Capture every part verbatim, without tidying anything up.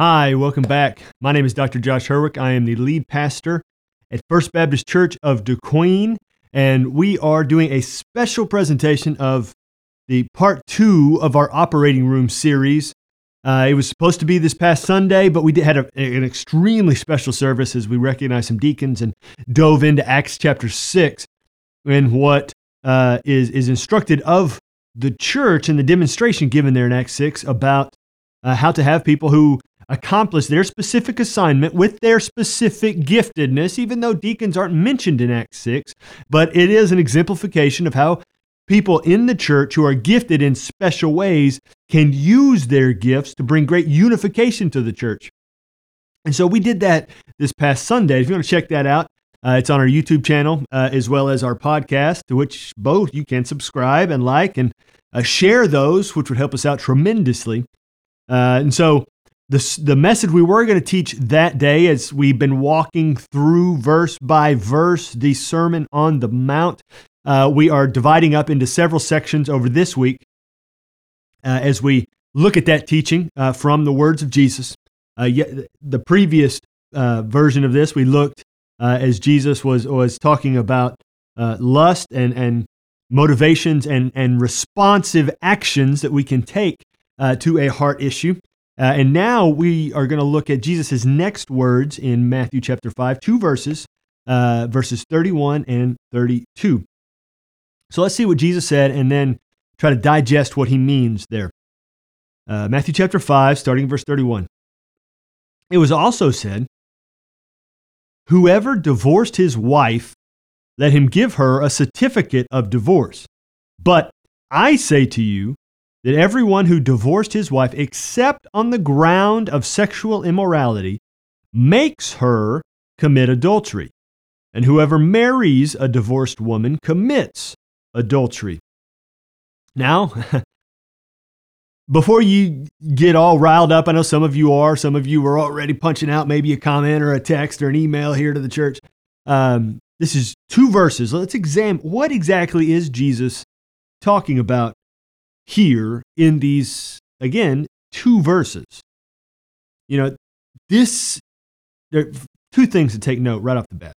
Hi, welcome back. My name is Doctor Josh Herwick. I am the lead pastor at First Baptist Church of DuQuoin, and we are doing a special presentation of the part two of our operating room series. Uh, it was supposed to be this past Sunday, but we did, had a, an extremely special service as we recognized some deacons and dove into Acts chapter six and what uh, is, is instructed of the church and the demonstration given there in Acts six about uh, how to have people who accomplish their specific assignment with their specific giftedness, even though deacons aren't mentioned in Acts six, but it is an exemplification of how people in the church who are gifted in special ways can use their gifts to bring great unification to the church. And so we did that this past Sunday. If you want to check that out, uh, it's on our YouTube channel uh, as well as our podcast, to which both you can subscribe and like and uh, share those, which would help us out tremendously. Uh, and so The, the message we were going to teach that day, as we've been walking through verse by verse the Sermon on the Mount, uh, we are dividing up into several sections over this week uh, as we look at that teaching uh, from the words of Jesus. Uh, the previous uh, version of this, we looked uh, as Jesus was was talking about uh, lust and, and motivations and, and responsive actions that we can take uh, to a heart issue. Uh, and now we are going to look at Jesus' next words in Matthew chapter five, two verses, uh, verses thirty-one and thirty-two. So let's see what Jesus said and then try to digest what he means there. Uh, Matthew chapter five, starting verse thirty-one. It was also said, "Whoever divorced his wife, let him give her a certificate of divorce. But I say to you, that everyone who divorced his wife, except on the ground of sexual immorality, makes her commit adultery. And whoever marries a divorced woman commits adultery." Now, before you get all riled up, I know some of you are, some of you are already punching out maybe a comment or a text or an email here to the church. Um, this is two verses. Let's examine what exactly is Jesus talking about here in these, again, two verses. You know, this, there are two things to take note right off the bat.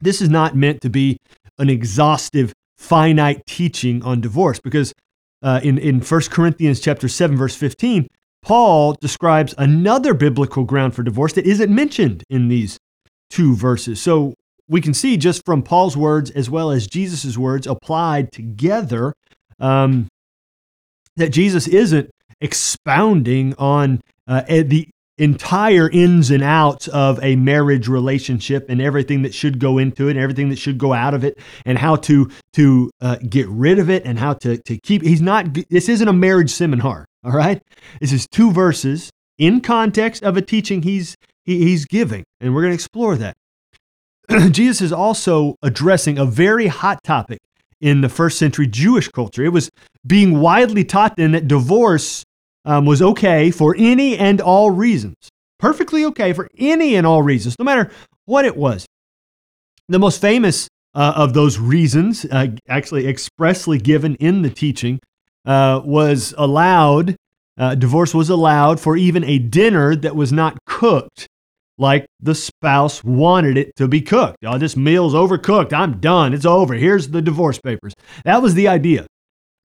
This is not meant to be an exhaustive, finite teaching on divorce, because uh, in, in First Corinthians chapter seven, verse fifteen, Paul describes another biblical ground for divorce that isn't mentioned in these two verses. So we can see just from Paul's words as well as Jesus' words applied together, um, that Jesus isn't expounding on uh, the entire ins and outs of a marriage relationship and everything that should go into it and everything that should go out of it and how to to uh, get rid of it and how to, to keep. He's not, this isn't a marriage seminar, all right? This is two verses in context of a teaching he's he, he's giving, and we're going to explore that. Jesus is also addressing a very hot topic in the first century Jewish culture. It was being widely taught then that divorce um, was okay for any and all reasons. Perfectly okay for any and all reasons, no matter what it was. The most famous uh, of those reasons, uh, actually expressly given in the teaching, uh, was allowed, uh, divorce was allowed for even a dinner that was not cooked like the spouse wanted it to be cooked. Oh, this meal's overcooked. I'm done. It's over. Here's the divorce papers. That was the idea.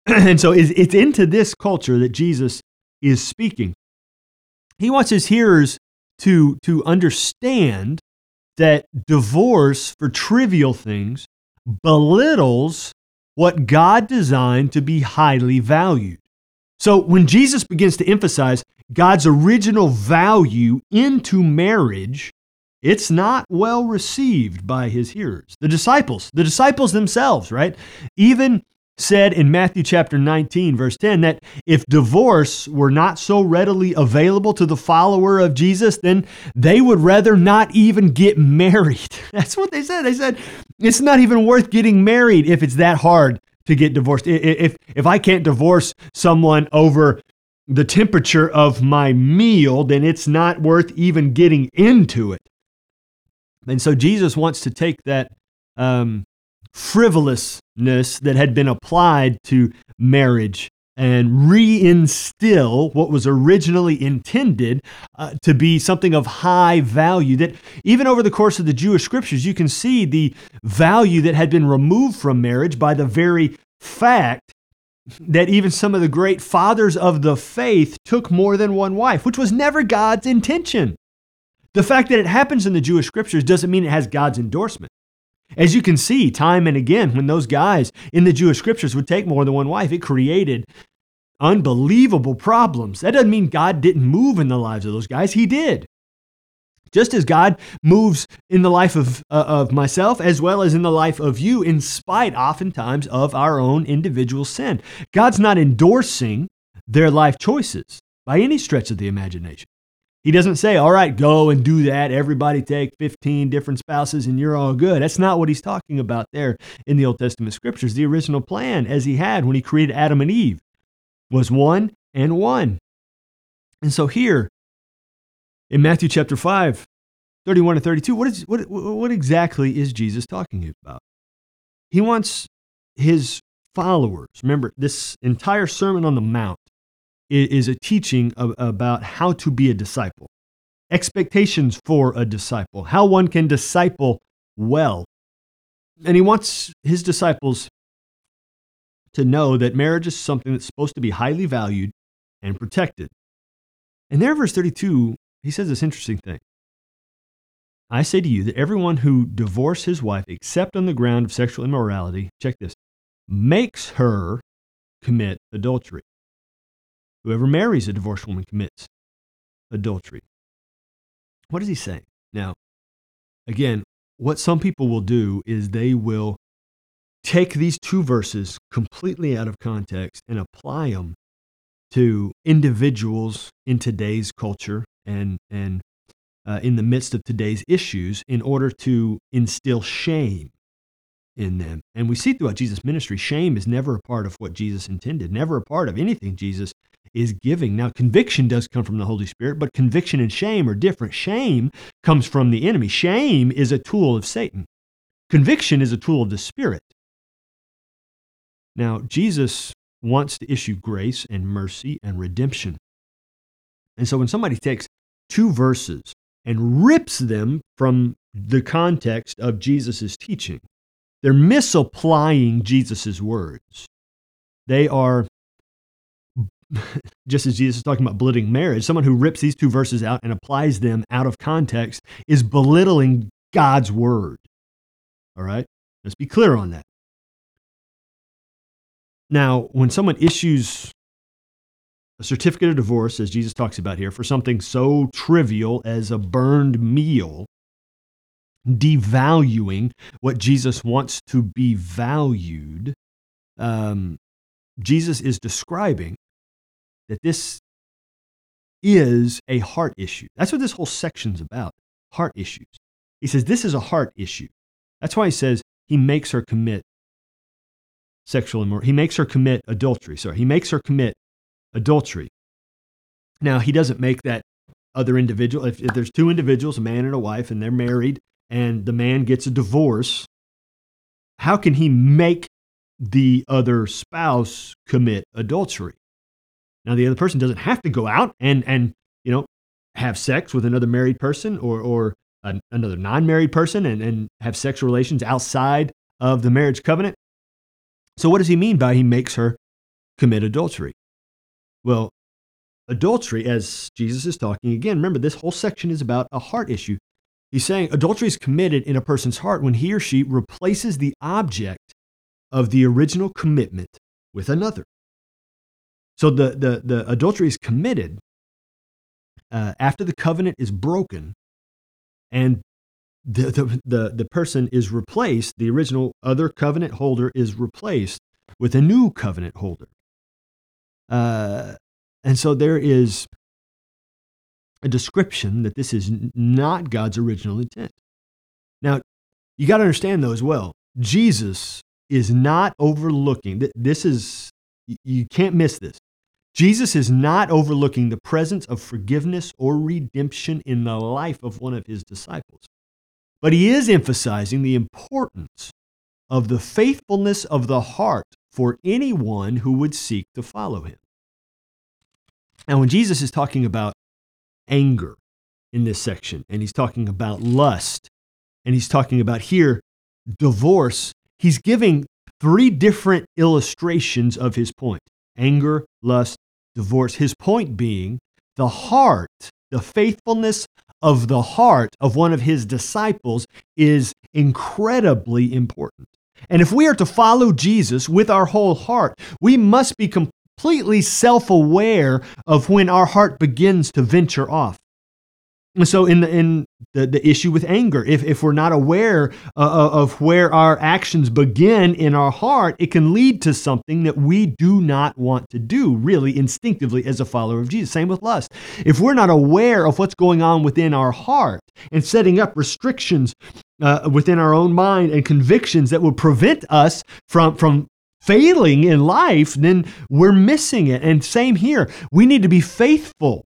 And so it's into this culture that Jesus is speaking. He wants his hearers to, to understand that divorce for trivial things belittles what God designed to be highly valued. So when Jesus begins to emphasize God's original value into marriage, it's not well received by his hearers. The disciples, the disciples themselves, right, even said in Matthew chapter nineteen, verse ten, that if divorce were not so readily available to the follower of Jesus, then they would rather not even get married. That's what they said. They said, it's not even worth getting married if it's that hard to get divorced. If, if I can't divorce someone over the temperature of my meal, then it's not worth even getting into it. And so Jesus wants to take that um, frivolousness that had been applied to marriage and reinstill what was originally intended uh, to be something of high value, that even over the course of the Jewish scriptures, you can see the value that had been removed from marriage by the very fact that even some of the great fathers of the faith took more than one wife, which was never God's intention. The fact that it happens in the Jewish scriptures doesn't mean it has God's endorsement. As you can see, time and again, when those guys in the Jewish scriptures would take more than one wife, it created unbelievable problems. That doesn't mean God didn't move in the lives of those guys. He did. Just as God moves in the life of, uh, of myself as well as in the life of you, in spite oftentimes of our own individual sin. God's not endorsing their life choices by any stretch of the imagination. He doesn't say, all right, go and do that. Everybody take fifteen different spouses and you're all good. That's not what he's talking about there in the Old Testament scriptures. The original plan, as he had when he created Adam and Eve, was one and one. And so here in Matthew chapter five, thirty-one to thirty-two, what is what what exactly is Jesus talking about? He wants his followers, remember, this entire Sermon on the Mount is a teaching of, about how to be a disciple, expectations for a disciple, how one can disciple well. And he wants his disciples to know that marriage is something that's supposed to be highly valued and protected. And there in verse thirty-two, he says this interesting thing. I say to you that everyone who divorces his wife, except on the ground of sexual immorality, check this, makes her commit adultery. Whoever marries a divorced woman commits adultery. What is he saying? Now, again, what some people will do is they will take these two verses completely out of context and apply them to individuals in today's culture and, and uh, in the midst of today's issues in order to instill shame in them. And we see throughout Jesus' ministry, shame is never a part of what Jesus intended, never a part of anything Jesus is giving. Now, conviction does come from the Holy Spirit, but conviction and shame are different. Shame comes from the enemy. Shame is a tool of Satan. Conviction is a tool of the Spirit. Now, Jesus wants to issue grace and mercy and redemption. And so when somebody takes two verses and rips them from the context of Jesus' teaching, they're misapplying Jesus' words. They are, just as Jesus is talking about belittling marriage, someone who rips these two verses out and applies them out of context is belittling God's word. All right? Let's be clear on that. Now, when someone issues a certificate of divorce, as Jesus talks about here, for something so trivial as a burned meal, devaluing what Jesus wants to be valued, um, Jesus is describing that this is a heart issue. That's what this whole section's about, heart issues. He says this is a heart issue. That's why he says he makes her commit sexual immorality. He makes her commit adultery. Sorry, he makes her commit adultery. Now, he doesn't make that other individual. If, if there's two individuals, a man and a wife, and they're married, and the man gets a divorce, how can he make the other spouse commit adultery? Now, the other person doesn't have to go out and, and you know, have sex with another married person or, or an, another non-married person and, and have sexual relations outside of the marriage covenant. So what does he mean by he makes her commit adultery? Well, adultery, as Jesus is talking, again, remember, this whole section is about a heart issue. He's saying adultery is committed in a person's heart when he or she replaces the object of the original commitment with another. So the, the, the adultery is committed uh, after the covenant is broken and the, the, the, the person is replaced, the original other covenant holder is replaced with a new covenant holder. Uh, and so there is a description that this is not God's original intent. Now, you got to understand, though, as well, Jesus is not overlooking, this is, you can't miss this. Jesus is not overlooking the presence of forgiveness or redemption in the life of one of his disciples. But he is emphasizing the importance of the faithfulness of the heart for anyone who would seek to follow him. Now, when Jesus is talking about anger in this section, and he's talking about lust, and he's talking about here divorce, he's giving three different illustrations of his point: anger, lust, divorce. His point being the heart, the faithfulness of the heart of one of his disciples is incredibly important. And if we are to follow Jesus with our whole heart, we must be completely self-aware of when our heart begins to venture off. And so in the, in the, the issue with anger, if, if we're not aware uh, of where our actions begin in our heart, it can lead to something that we do not want to do, really instinctively as a follower of Jesus. Same with lust. If we're not aware of what's going on within our heart and setting up restrictions uh, within our own mind and convictions that would prevent us from, from failing in life, then we're missing it. And same here. We need to be faithful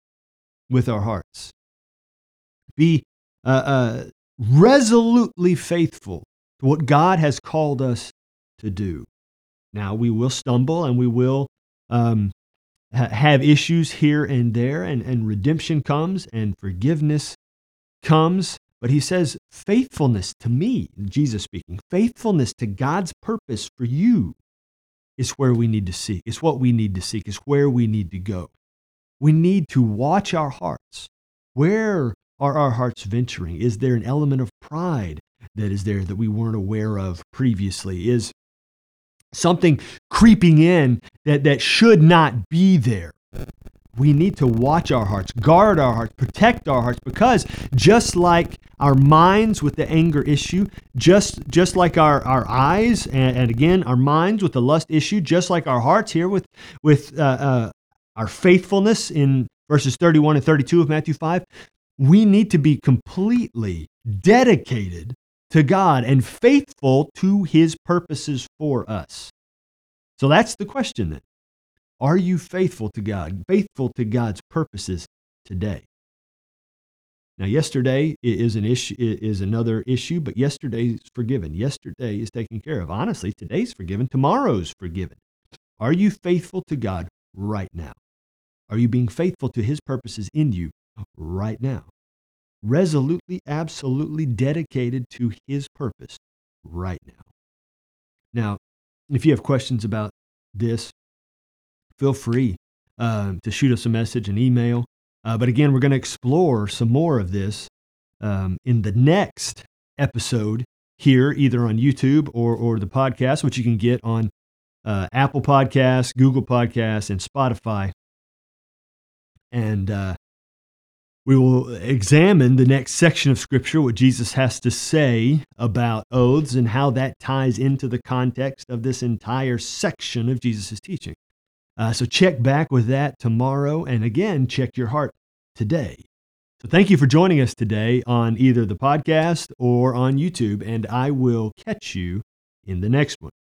with our hearts. Be uh, uh, resolutely faithful to what God has called us to do. Now, we will stumble and we will um, ha- have issues here and there, and, and redemption comes and forgiveness comes. But he says, faithfulness to me, Jesus speaking, faithfulness to God's purpose for you is where we need to seek. It's what we need to seek. It's where we need to go. We need to watch our hearts. Where are our hearts venturing? Is there an element of pride that is there that we weren't aware of previously? Is something creeping in that, that should not be there? We need to watch our hearts, guard our hearts, protect our hearts, because just like our minds with the anger issue, just just like our, our eyes, and, and again, our minds with the lust issue, just like our hearts here with, with uh, uh, our faithfulness in verses thirty-one and thirty-two of Matthew five, we need to be completely dedicated to God and faithful to His purposes for us. So that's the question then. Are you faithful to God, faithful to God's purposes today? Now, yesterday is an issue, is another issue, but yesterday's forgiven. Yesterday is taken care of. Honestly, today's forgiven. Tomorrow's forgiven. Are you faithful to God right now? Are you being faithful to His purposes in you right now? Resolutely, absolutely dedicated to His purpose right now. Now, if you have questions about this, feel free uh, to shoot us a message, an email. Uh, but again, we're going to explore some more of this um, in the next episode here, either on YouTube or, or the podcast, which you can get on uh, Apple Podcasts, Google Podcasts, and Spotify. And uh, we will examine the next section of Scripture, what Jesus has to say about oaths and how that ties into the context of this entire section of Jesus' teaching. Uh, so check back with that tomorrow, and again, check your heart today. So thank you for joining us today on either the podcast or on YouTube, and I will catch you in the next one.